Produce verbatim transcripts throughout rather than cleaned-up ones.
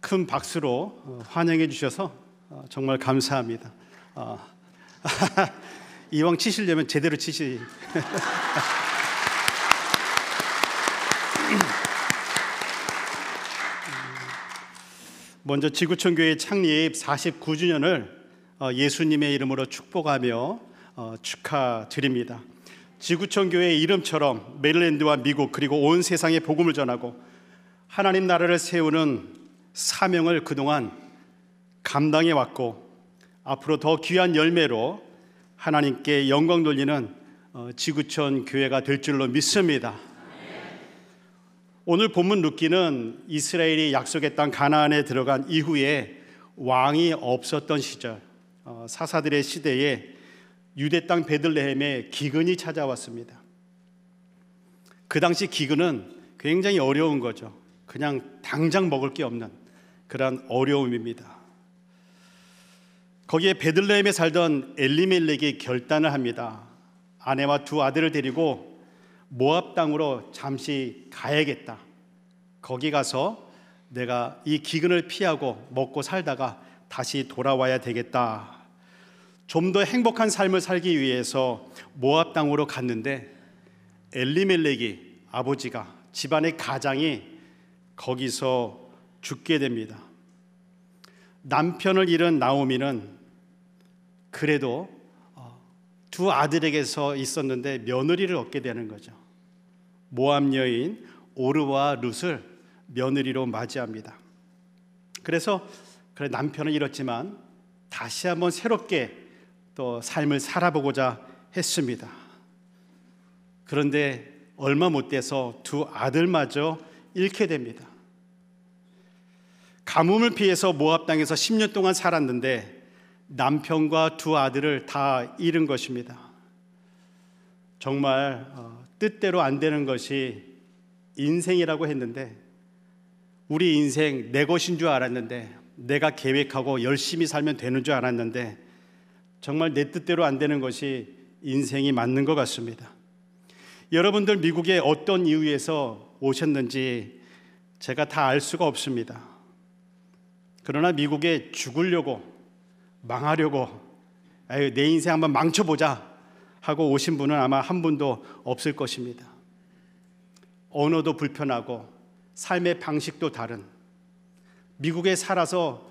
큰 박수로 환영해 주셔서 정말 감사합니다. 이왕 치시려면 제대로 치시. 먼저 지구촌 교회 창립 사십구 주년을 예수님의 이름으로 축복하며 축하드립니다. 지구촌 교회의 이름처럼 메릴랜드와 미국 그리고 온 세상에 복음을 전하고 하나님 나라를 세우는 사명을 그동안 감당해 왔고, 앞으로 더 귀한 열매로 하나님께 영광 돌리는 지구촌 교회가 될 줄로 믿습니다. 오늘 본문 룻기는 이스라엘이 약속의 땅 가나안에 들어간 이후에 왕이 없었던 시절, 사사들의 시대에 유대 땅 베들레헴에 기근이 찾아왔습니다. 그 당시 기근은 굉장히 어려운 거죠. 그냥 당장 먹을 게 없는 그런 어려움입니다. 거기에 베들레헴에 살던 엘리멜렉이 결단을 합니다. 아내와 두 아들을 데리고 모압 땅으로 잠시 가야겠다. 거기 가서 내가 이 기근을 피하고 먹고 살다가 다시 돌아와야 되겠다. 좀 더 행복한 삶을 살기 위해서 모압 땅으로 갔는데, 엘리멜렉이 아버지가, 집안의 가장이 거기서 죽게 됩니다. 남편을 잃은 나오미는 그래도 두 아들에게서 있었는데 며느리를 얻게 되는 거죠. 모압 여인 오르와 룻을 며느리로 맞이합니다. 그래서 그래 남편을 잃었지만 다시 한번 새롭게 또 삶을 살아보고자 했습니다. 그런데 얼마 못 돼서 두 아들마저 잃게 됩니다. 가뭄을 피해서 모압 땅에서 십 년 동안 살았는데 남편과 두 아들을 다 잃은 것입니다. 정말 어, 뜻대로 안 되는 것이 인생이라고 했는데, 우리 인생 내 것인 줄 알았는데, 내가 계획하고 열심히 살면 되는 줄 알았는데 정말 내 뜻대로 안 되는 것이 인생이 맞는 것 같습니다. 여러분들 미국에 어떤 이유에서 오셨는지 제가 다 알 수가 없습니다. 그러나 미국에 죽으려고, 망하려고, 아유, 내 인생 한번 망쳐보자 하고 오신 분은 아마 한 분도 없을 것입니다. 언어도 불편하고 삶의 방식도 다른, 미국에 살아서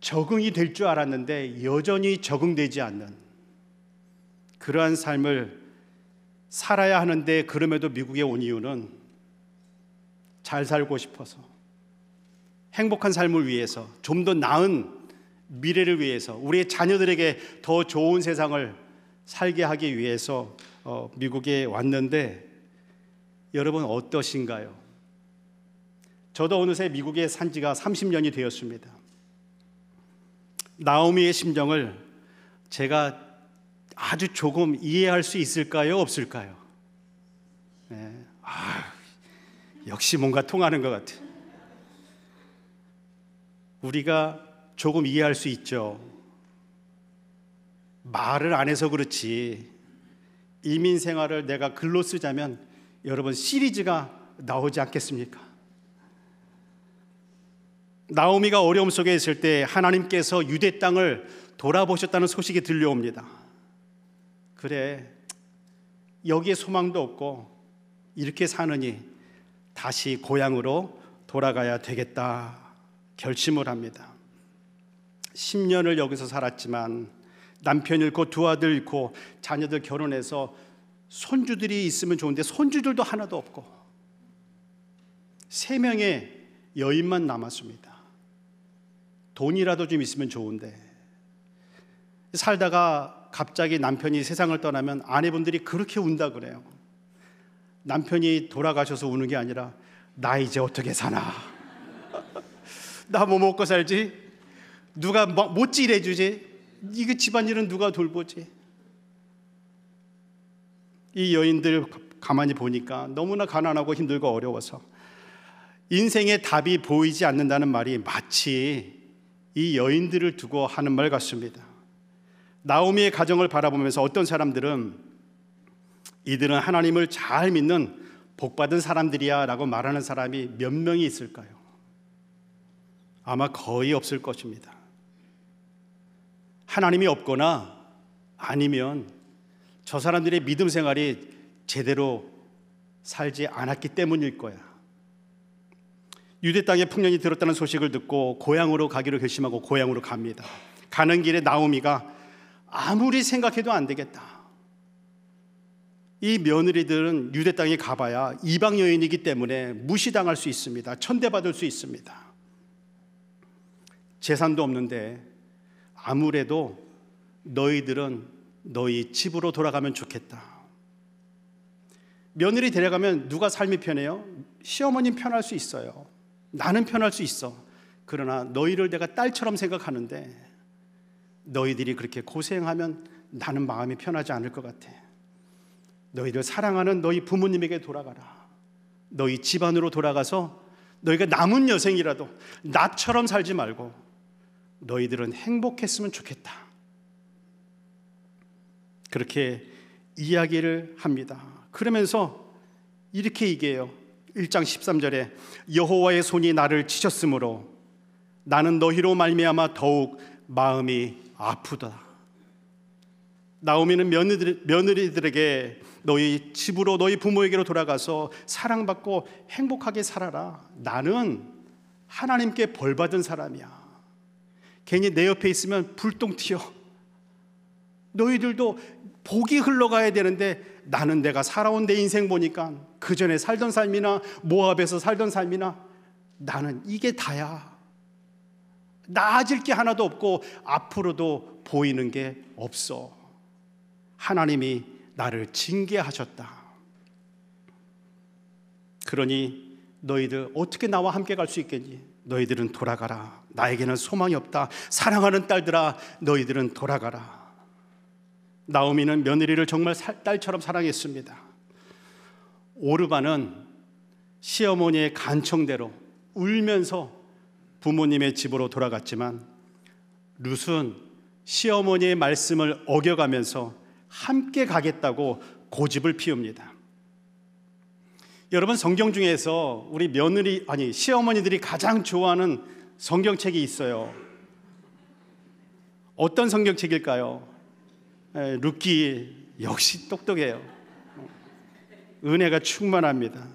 적응이 될 줄 알았는데 여전히 적응되지 않는 그러한 삶을 살아야 하는데, 그럼에도 미국에 온 이유는 잘 살고 싶어서, 행복한 삶을 위해서, 좀 더 나은 미래를 위해서, 우리의 자녀들에게 더 좋은 세상을 살게 하기 위해서 미국에 왔는데, 여러분 어떠신가요? 저도 어느새 미국에 산 지가 삼십 년이 되었습니다. 나오미의 심정을 제가 아주 조금 이해할 수 있을까요? 없을까요? 네. 아, 역시 뭔가 통하는 것 같아. 우리가 조금 이해할 수 있죠. 말을 안 해서 그렇지. 이민 생활을 내가 글로 쓰자면 여러분 시리즈가 나오지 않겠습니까? 나오미가 어려움 속에 있을 때 하나님께서 유대 땅을 돌아보셨다는 소식이 들려옵니다. 그래, 여기에 소망도 없고 이렇게 사느니 다시 고향으로 돌아가야 되겠다 결심을 합니다. 십 년을 여기서 살았지만 남편 잃고 두 아들 잃고 자녀들 결혼해서 손주들이 있으면 좋은데 손주들도 하나도 없고 세 명의 여인만 남았습니다. 돈이라도 좀 있으면 좋은데, 살다가 갑자기 남편이 세상을 떠나면 아내분들이 그렇게 운다 그래요. 남편이 돌아가셔서 우는 게 아니라 나 이제 어떻게 사나, 나 뭐 먹고 살지, 누가 못 지내주지, 이거 집안일은 누가 돌보지. 이 여인들 가만히 보니까 너무나 가난하고 힘들고 어려워서 인생의 답이 보이지 않는다는 말이 마치 이 여인들을 두고 하는 말 같습니다. 나오미의 가정을 바라보면서 어떤 사람들은 이들은 하나님을 잘 믿는 복받은 사람들이야 라고 말하는 사람이 몇 명이 있을까요? 아마 거의 없을 것입니다. 하나님이 없거나 아니면 저 사람들의 믿음 생활이 제대로 살지 않았기 때문일 거야. 유대 땅에 풍년이 들었다는 소식을 듣고 고향으로 가기로 결심하고 고향으로 갑니다. 가는 길에 나오미가 아무리 생각해도 안 되겠다. 이 며느리들은 유대 땅에 가봐야 이방 여인이기 때문에 무시당할 수 있습니다. 천대받을 수 있습니다. 재산도 없는데 아무래도 너희들은 너희 집으로 돌아가면 좋겠다. 며느리 데려가면 누가 삶이 편해요? 시어머님 편할 수 있어요. 나는 편할 수 있어. 그러나 너희를 내가 딸처럼 생각하는데 너희들이 그렇게 고생하면 나는 마음이 편하지 않을 것 같아. 너희를 사랑하는 너희 부모님에게 돌아가라. 너희 집안으로 돌아가서 너희가 남은 여생이라도 나처럼 살지 말고 너희들은 행복했으면 좋겠다. 그렇게 이야기를 합니다. 그러면서 이렇게 얘기해요. 일 장 십삼 절에 여호와의 손이 나를 치셨으므로 나는 너희로 말미암아 더욱 마음이 아프다. 나오미는 며느리, 며느리들에게 너희 집으로 너희 부모에게로 돌아가서 사랑받고 행복하게 살아라. 나는 하나님께 벌받은 사람이야. 괜히 내 옆에 있으면 불똥 튀어. 너희들도 복이 흘러가야 되는데 나는 내가 살아온 내 인생 보니까 그 전에 살던 삶이나 모압에서 살던 삶이나 나는 이게 다야. 나아질 게 하나도 없고 앞으로도 보이는 게 없어. 하나님이 나를 징계하셨다. 그러니 너희들 어떻게 나와 함께 갈 수 있겠니? 너희들은 돌아가라. 나에게는 소망이 없다. 사랑하는 딸들아, 너희들은 돌아가라. 나오미는 며느리를 정말 딸처럼 사랑했습니다. 오르바는 시어머니의 간청대로 울면서 부모님의 집으로 돌아갔지만 룻은 시어머니의 말씀을 어겨가면서 함께 가겠다고 고집을 피웁니다. 여러분, 성경 중에서 우리 며느리 아니 시어머니들이 가장 좋아하는 성경책이 있어요. 어떤 성경책일까요? 룻기. 역시 똑똑해요. 은혜가 충만합니다.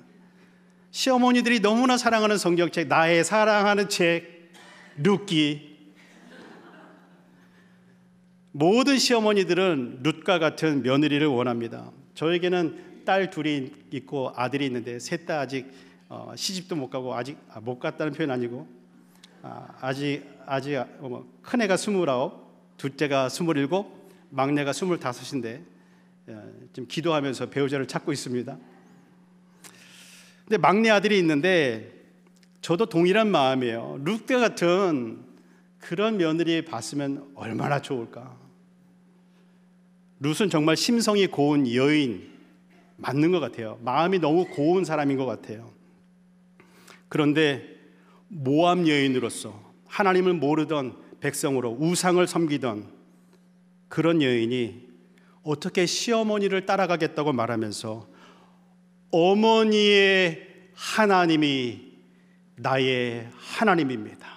시어머니들이 너무나 사랑하는 성경책, 나의 사랑하는 책 룻기. 모든 시어머니들은 룻과 같은 며느리를 원합니다. 저에게는 딸 둘이 있고 아들이 있는데 셋 다 아직 어, 시집도 못 가고 아직 아, 못 갔다는 표현 아니고 아, 아직 아직 어, 큰 애가 스물아홉, 둘째가 스물일곱, 막내가 스물다섯인데 어, 지금 기도하면서 배우자를 찾고 있습니다. 근데 막내 아들이 있는데 저도 동일한 마음이에요. 룻과 같은 그런 며느리 봤으면 얼마나 좋을까. 룻은 정말 심성이 고운 여인 맞는 것 같아요. 마음이 너무 고운 사람인 것 같아요. 그런데 모압 여인으로서 하나님을 모르던 백성으로 우상을 섬기던 그런 여인이 어떻게 시어머니를 따라가겠다고 말하면서 어머니의 하나님이 나의 하나님입니다.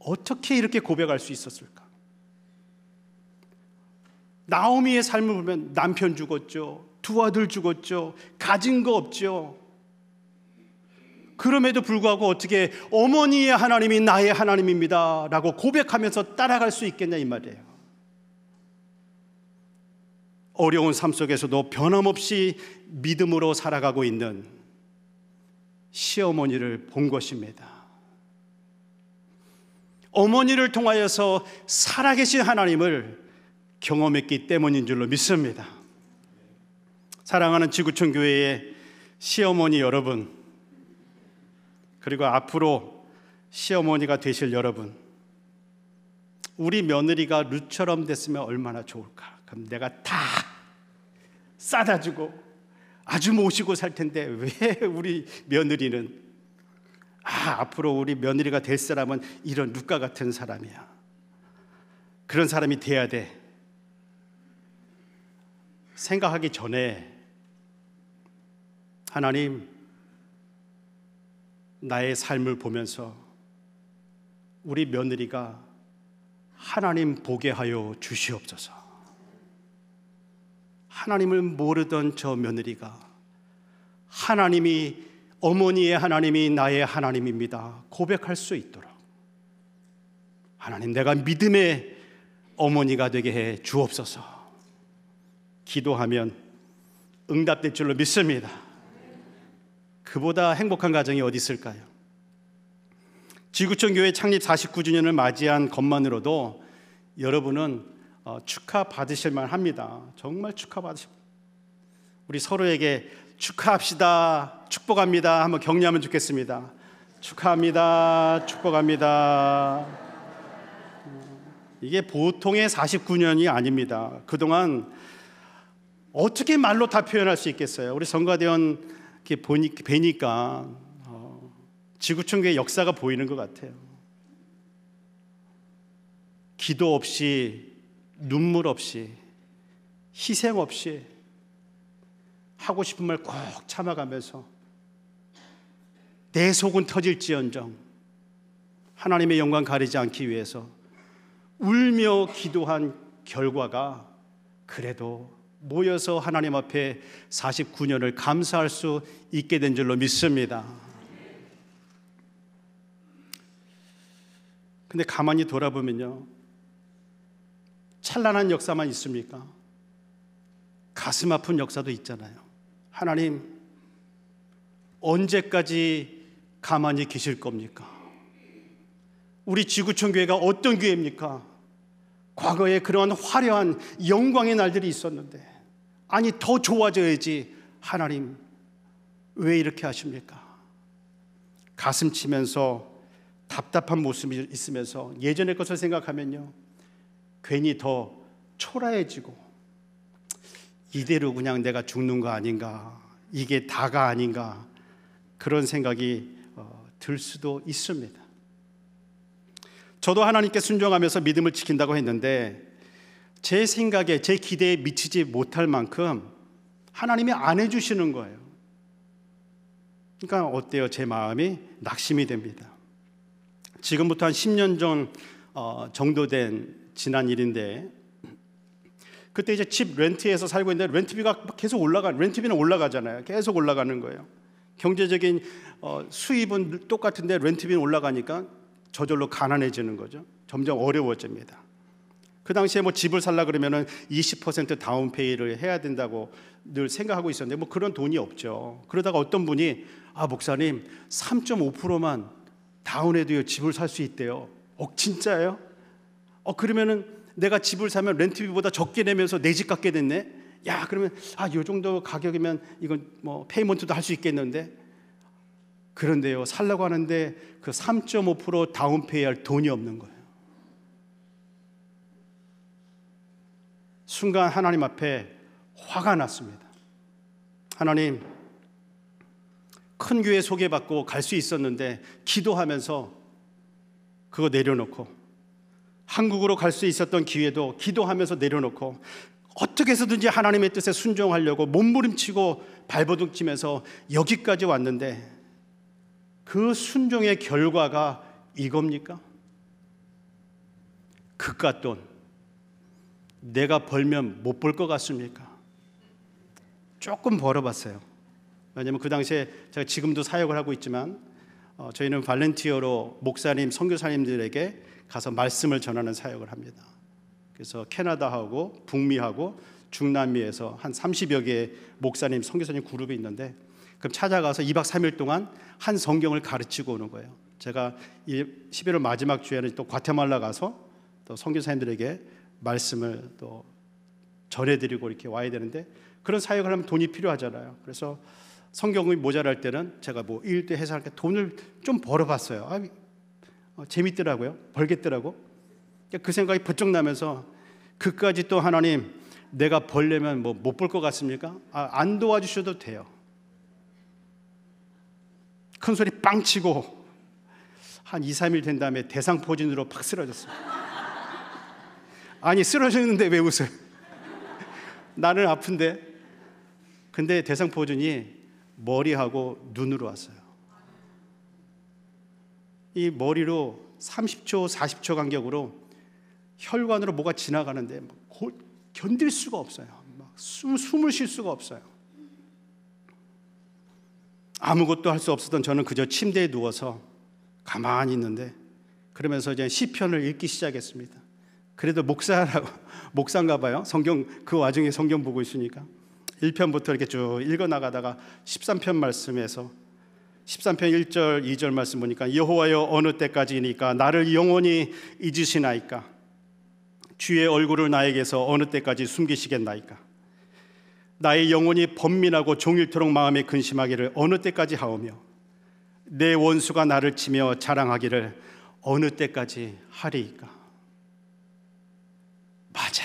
어떻게 이렇게 고백할 수 있었을까? 나오미의 삶을 보면 남편 죽었죠. 두 아들 죽었죠. 가진 거 없죠. 그럼에도 불구하고 어떻게 어머니의 하나님이 나의 하나님입니다 라고 고백하면서 따라갈 수 있겠냐 이 말이에요. 어려운 삶 속에서도 변함없이 믿음으로 살아가고 있는 시어머니를 본 것입니다. 어머니를 통하여서 살아계신 하나님을 경험했기 때문인 줄로 믿습니다. 사랑하는 지구촌 교회의 시어머니 여러분, 그리고 앞으로 시어머니가 되실 여러분, 우리 며느리가 룻처럼 됐으면 얼마나 좋을까. 그럼 내가 다 싸다 주고 아주 모시고 살 텐데 왜 우리 며느리는, 아, 앞으로 우리 며느리가 될 사람은 이런 룻가 같은 사람이야. 그런 사람이 돼야 돼. 생각하기 전에 하나님, 나의 삶을 보면서 우리 며느리가 하나님 보게 하여 주시옵소서. 하나님을 모르던 저 며느리가 하나님이, 어머니의 하나님이 나의 하나님입니다 고백할 수 있도록 하나님, 내가 믿음의 어머니가 되게 해 주옵소서. 기도하면 응답될 줄로 믿습니다. 그보다 행복한 가정이 어디 있을까요? 지구촌 교회 창립 사십구 주년을 맞이한 것만으로도 여러분은 축하받으실 만합니다. 정말 축하받으십니다. 우리 서로에게 축하합시다, 축복합니다 한번 격려하면 좋겠습니다. 축하합니다, 축복합니다. 이게 보통의 사십구 년이 아닙니다. 그동안 어떻게 말로 다 표현할 수 있겠어요? 우리 성가대원 이렇게 뵈니까 어, 지구촌 교회 역사가 보이는 것 같아요. 기도 없이, 눈물 없이, 희생 없이, 하고 싶은 말 꼭 참아가면서 내 속은 터질지언정 하나님의 영광 가리지 않기 위해서 울며 기도한 결과가 그래도 모여서 하나님 앞에 사십구 년을 감사할 수 있게 된 줄로 믿습니다. 근데 가만히 돌아보면요, 찬란한 역사만 있습니까? 가슴 아픈 역사도 있잖아요. 하나님, 언제까지 가만히 계실 겁니까? 우리 지구촌 교회가 어떤 교회입니까? 과거에 그러한 화려한 영광의 날들이 있었는데, 아니 더 좋아져야지, 하나님 왜 이렇게 하십니까? 가슴 치면서 답답한 모습이 있으면서 예전의 것을 생각하면요, 괜히 더 초라해지고 이대로 그냥 내가 죽는 거 아닌가, 이게 다가 아닌가, 그런 생각이 들 수도 있습니다. 저도 하나님께 순종하면서 믿음을 지킨다고 했는데 제 생각에, 제 기대에 미치지 못할 만큼 하나님이 안 해주시는 거예요. 그러니까 어때요? 제 마음이 낙심이 됩니다. 지금부터 한 십 년 전 어, 정도 된 지난 일인데, 그때 이제 집 렌트해서 살고 있는데 렌트비가 계속 올라가, 렌트비는 올라가잖아요. 계속 올라가는 거예요. 경제적인 어, 수입은 똑같은데 렌트비는 올라가니까 저절로 가난해지는 거죠. 점점 어려워집니다. 그 당시에 뭐 집을 살라 그러면은 이십 퍼센트 다운페이를 해야 된다고 늘 생각하고 있었는데 뭐 그런 돈이 없죠. 그러다가 어떤 분이, 아, 목사님 삼 점 오 퍼센트만 다운해도요 집을 살 수 있대요. 어, 진짜예요? 어, 그러면은 내가 집을 사면 렌트비보다 적게 내면서 내 집 갖게 됐네. 야, 그러면 아, 요 정도 가격이면 이건 뭐 페이먼트도 할 수 있겠는데. 그런데요, 살라고 하는데 그 삼 점 오 퍼센트 다운페이할 돈이 없는 거예요. 순간 하나님 앞에 화가 났습니다. 하나님, 큰 교회 소개받고 갈 수 있었는데 기도하면서 그거 내려놓고, 한국으로 갈 수 있었던 기회도 기도하면서 내려놓고, 어떻게 해서든지 하나님의 뜻에 순종하려고 몸부림치고 발버둥치면서 여기까지 왔는데 그 순종의 결과가 이겁니까? 그깟 돈 내가 벌면 못 벌 것 같습니까? 조금 벌어봤어요. 왜냐하면 그 당시에 제가 지금도 사역을 하고 있지만 어, 저희는 발렌티어로 목사님, 선교사님들에게 가서 말씀을 전하는 사역을 합니다. 그래서 캐나다하고 북미하고 중남미에서 한 삼십여 개의 목사님, 선교사님 그룹이 있는데, 그럼 찾아가서 이 박 삼 일 동안 한 성경을 가르치고 오는 거예요. 제가 십일월 마지막 주에는 또 과테말라 가서 또 선교사님들에게 말씀을 또 전해드리고 이렇게 와야 되는데, 그런 사역을 하면 돈이 필요하잖아요. 그래서 성경이 모자랄 때는 제가 뭐 일대 해서할 때 돈을 좀 벌어봤어요. 아, 어, 재밌더라고요. 벌겠더라고. 그 생각이 번쩍 나면서 그까지 또 하나님, 내가 벌려면 뭐 못 볼 것 같습니까? 아, 안 도와주셔도 돼요. 큰 소리 빵 치고 한 이, 삼 일 된 다음에 대상포진으로 팍 쓰러졌어요. 아니, 쓰러졌는데 왜 웃어요? 나는 아픈데. 근데 대상포진이 머리하고 눈으로 왔어요. 이 머리로 삼십 초, 사십 초 간격으로 혈관으로 뭐가 지나가는데 막 고, 견딜 수가 없어요. 막 숨, 숨을 쉴 수가 없어요. 아무것도 할 수 없었던 저는 그저 침대에 누워서 가만히 있는데, 그러면서 이제 시편을 읽기 시작했습니다. 그래도 목사라고, 목사인가 봐요. 성경, 그 와중에 성경 보고 있으니까 일 편부터 이렇게 쭉 읽어나가다가 십삼 편 말씀에서 십삼 편 일 절 이 절 말씀 보니까, 여호와여 어느 때까지이니까 나를 영원히 잊으시나이까? 주의 얼굴을 나에게서 어느 때까지 숨기시겠나이까? 나의 영혼이 번민하고 종일토록 마음에 근심하기를 어느 때까지 하오며, 내 원수가 나를 치며 자랑하기를 어느 때까지 하리이까? 맞아,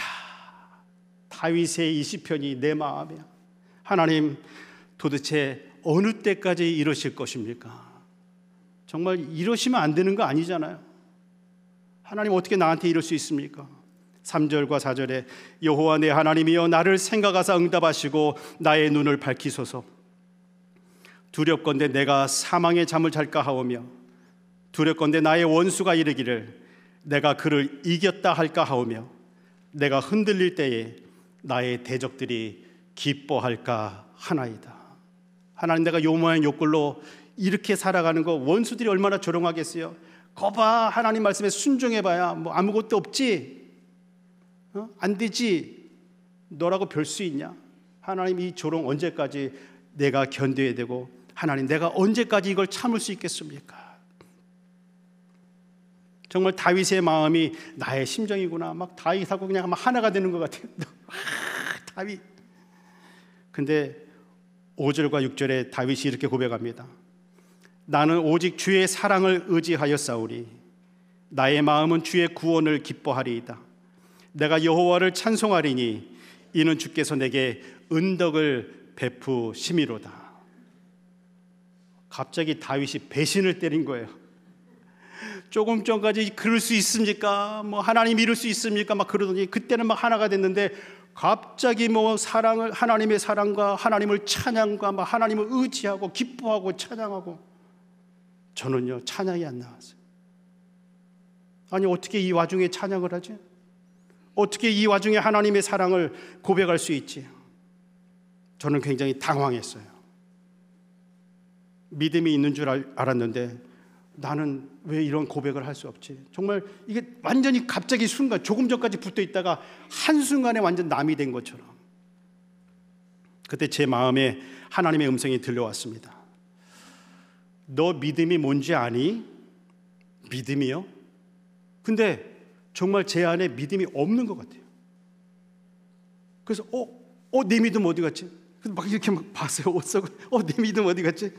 다윗의 이 시편이 내 마음이야. 하나님, 도대체 어느 때까지 이러실 것입니까? 정말 이러시면 안 되는 거 아니잖아요. 하나님, 어떻게 나한테 이럴 수 있습니까? 삼 절과 사 절에 여호와 내 하나님이여 나를 생각하사 응답하시고 나의 눈을 밝히소서. 두렵건대 내가 사망의 잠을 잘까 하오며, 두렵건대 나의 원수가 이르기를 내가 그를 이겼다 할까 하오며, 내가 흔들릴 때에 나의 대적들이 기뻐할까 하나이다. 하나님, 내가 요모한 요꼴로 이렇게 살아가는 거 원수들이 얼마나 조롱하겠어요. 거봐, 하나님 말씀에 순종해봐야 뭐 아무것도 없지, 어? 안 되지, 너라고 별 수 있냐. 하나님, 이 조롱 언제까지 내가 견뎌야 되고, 하나님 내가 언제까지 이걸 참을 수 있겠습니까? 정말 다윗의 마음이 나의 심정이구나. 막 다윗하고 그냥 막 하나가 되는 것 같아요. 아, 다윗. 근데 오 절과 육 절에 다윗이 이렇게 고백합니다. 나는 오직 주의 사랑을 의지하여 싸우리. 나의 마음은 주의 구원을 기뻐하리이다. 내가 여호와를 찬송하리니 이는 주께서 내게 은덕을 베푸심이로다. 갑자기 다윗이 배신을 때린 거예요. 조금 전까지 그럴 수 있습니까? 뭐 하나님 이룰 수 있습니까? 막 그러더니 그때는 막 하나가 됐는데, 갑자기 뭐 사랑을, 하나님의 사랑과 하나님을 찬양과 막 하나님을 의지하고 기뻐하고 찬양하고. 저는요, 찬양이 안 나왔어요. 아니, 어떻게 이 와중에 찬양을 하지? 어떻게 이 와중에 하나님의 사랑을 고백할 수 있지? 저는 굉장히 당황했어요. 믿음이 있는 줄 알았는데 나는 왜 이런 고백을 할 수 없지? 정말 이게 완전히 갑자기 순간, 조금 전까지 붙어 있다가 한순간에 완전 남이 된 것처럼. 그때 제 마음에 하나님의 음성이 들려왔습니다. 너 믿음이 뭔지 아니? 믿음이요? 근데 정말 제 안에 믿음이 없는 것 같아요. 그래서 어? 어? 내 믿음 어디 갔지? 막 이렇게 막 봤어요. 옷 속을. 어? 내 믿음 어디 갔지?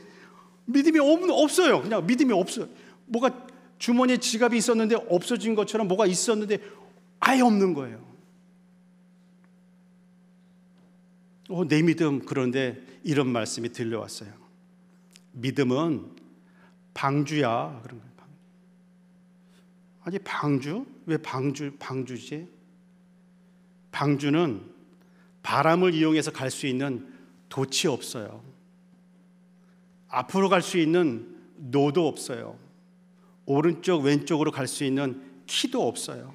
믿음이 없, 없어요. 그냥 믿음이 없어요. 뭐가 주머니에 지갑이 있었는데 없어진 것처럼, 뭐가 있었는데 아예 없는 거예요. 어? 내 믿음. 그런데 이런 말씀이 들려왔어요. 믿음은 방주야. 그런 거예요. 아니, 방주? 왜 방주, 방주지? 방주는 바람을 이용해서 갈 수 있는 돛이 없어요. 앞으로 갈 수 있는 노도 없어요. 오른쪽, 왼쪽으로 갈 수 있는 키도 없어요.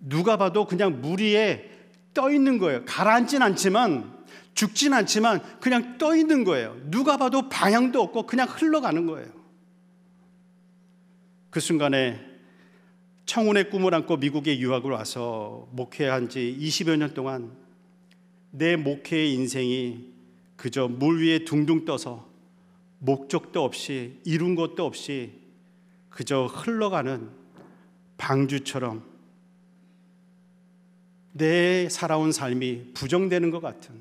누가 봐도 그냥 물 위에 떠 있는 거예요. 가라앉진 않지만, 죽진 않지만 그냥 떠 있는 거예요. 누가 봐도 방향도 없고 그냥 흘러가는 거예요. 그 순간에 청혼의 꿈을 안고 미국에 유학을 와서 목회한 지 이십여 년 동안 내 목회의 인생이 그저 물 위에 둥둥 떠서 목적도 없이 이룬 것도 없이 그저 흘러가는 방주처럼 내 살아온 삶이 부정되는 것 같은,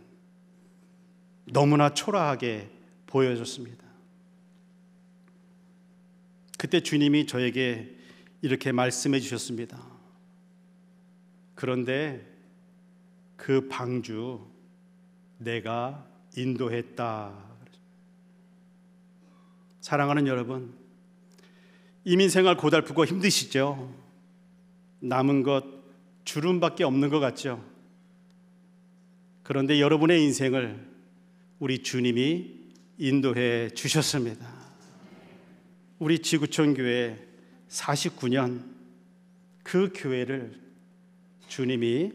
너무나 초라하게 보여졌습니다. 그때 주님이 저에게 이렇게 말씀해 주셨습니다. 그런데 그 방주 내가 인도했다. 사랑하는 여러분, 이민생활 고달프고 힘드시죠? 남은 것 주름밖에 없는 것 같죠? 그런데 여러분의 인생을 우리 주님이 인도해 주셨습니다. 우리 지구촌 교회 사십구 년, 그 교회를 주님이,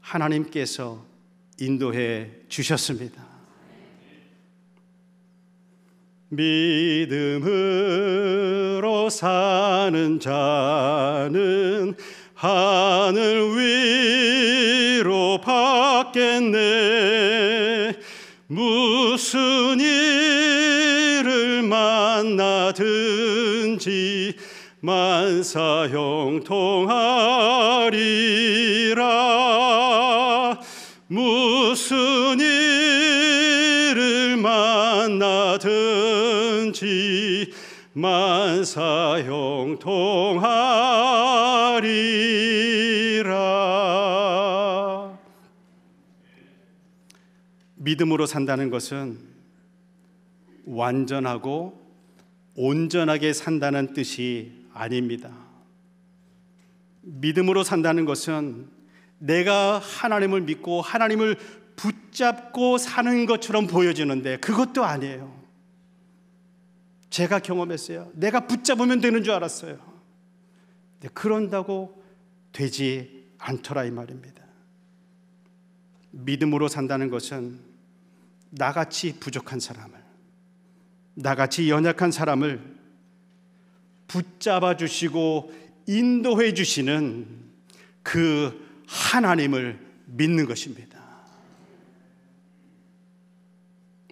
하나님께서 인도해 주셨습니다. 믿음으로 사는 자는 하늘 위로 받겠네. 무슨 일을 만나든지 만사 형통하리라. 무슨 일을 만나든지 만사 형통하리라. 믿음으로 산다는 것은 완전하고 온전하게 산다는 뜻이 아닙니다. 믿음으로 산다는 것은 내가 하나님을 믿고 하나님을 붙잡고 사는 것처럼 보여지는데 그것도 아니에요. 제가 경험했어요. 내가 붙잡으면 되는 줄 알았어요. 근데 그런다고 되지 않더라 이 말입니다. 믿음으로 산다는 것은 나같이 부족한 사람을, 나같이 연약한 사람을 붙잡아 주시고 인도해 주시는 그 하나님을 믿는 것입니다.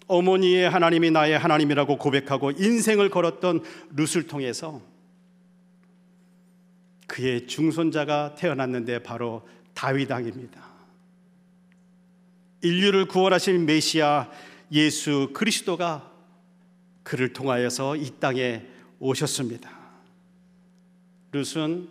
어머니의 하나님이 나의 하나님이라고 고백하고 인생을 걸었던 룻을 통해서 그의 중손자가 태어났는데 바로 다윗 왕입니다. 인류를 구원하실 메시아 예수 그리스도가 그를 통하여서 이 땅에 오셨습니다. 룻은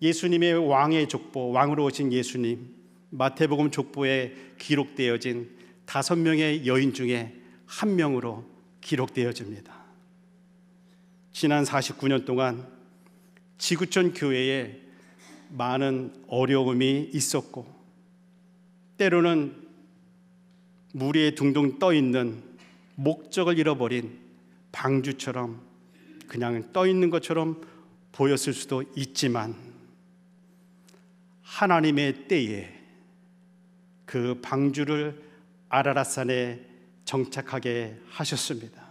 예수님의 왕의 족보, 왕으로 오신 예수님, 마태복음 족보에 기록되어진 다섯 명의 여인 중에 한 명으로 기록되어집니다. 지난 사십구 년 동안 지구촌 교회에 많은 어려움이 있었고, 때로는 무리에 둥둥 떠있는 목적을 잃어버린 방주처럼, 그냥 떠있는 것처럼 보였을 수도 있지만 하나님의 때에 그 방주를 아라랏산에 정착하게 하셨습니다.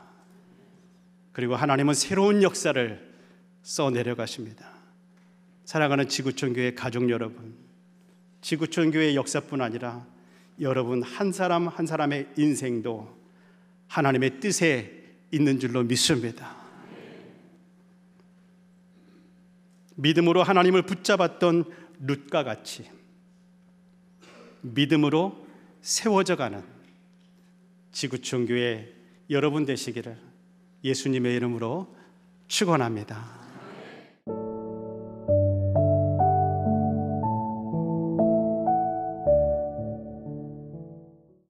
그리고 하나님은 새로운 역사를 써내려가십니다. 사랑하는 지구촌 교회 가족 여러분, 지구촌 교회의 역사뿐 아니라 여러분 한 사람 한 사람의 인생도 하나님의 뜻에 있는 줄로 믿습니다. 믿음으로 하나님을 붙잡았던 룻과 같이 믿음으로 세워져가는 지구촌 교회 여러분 되시기를 예수님의 이름으로 축원합니다.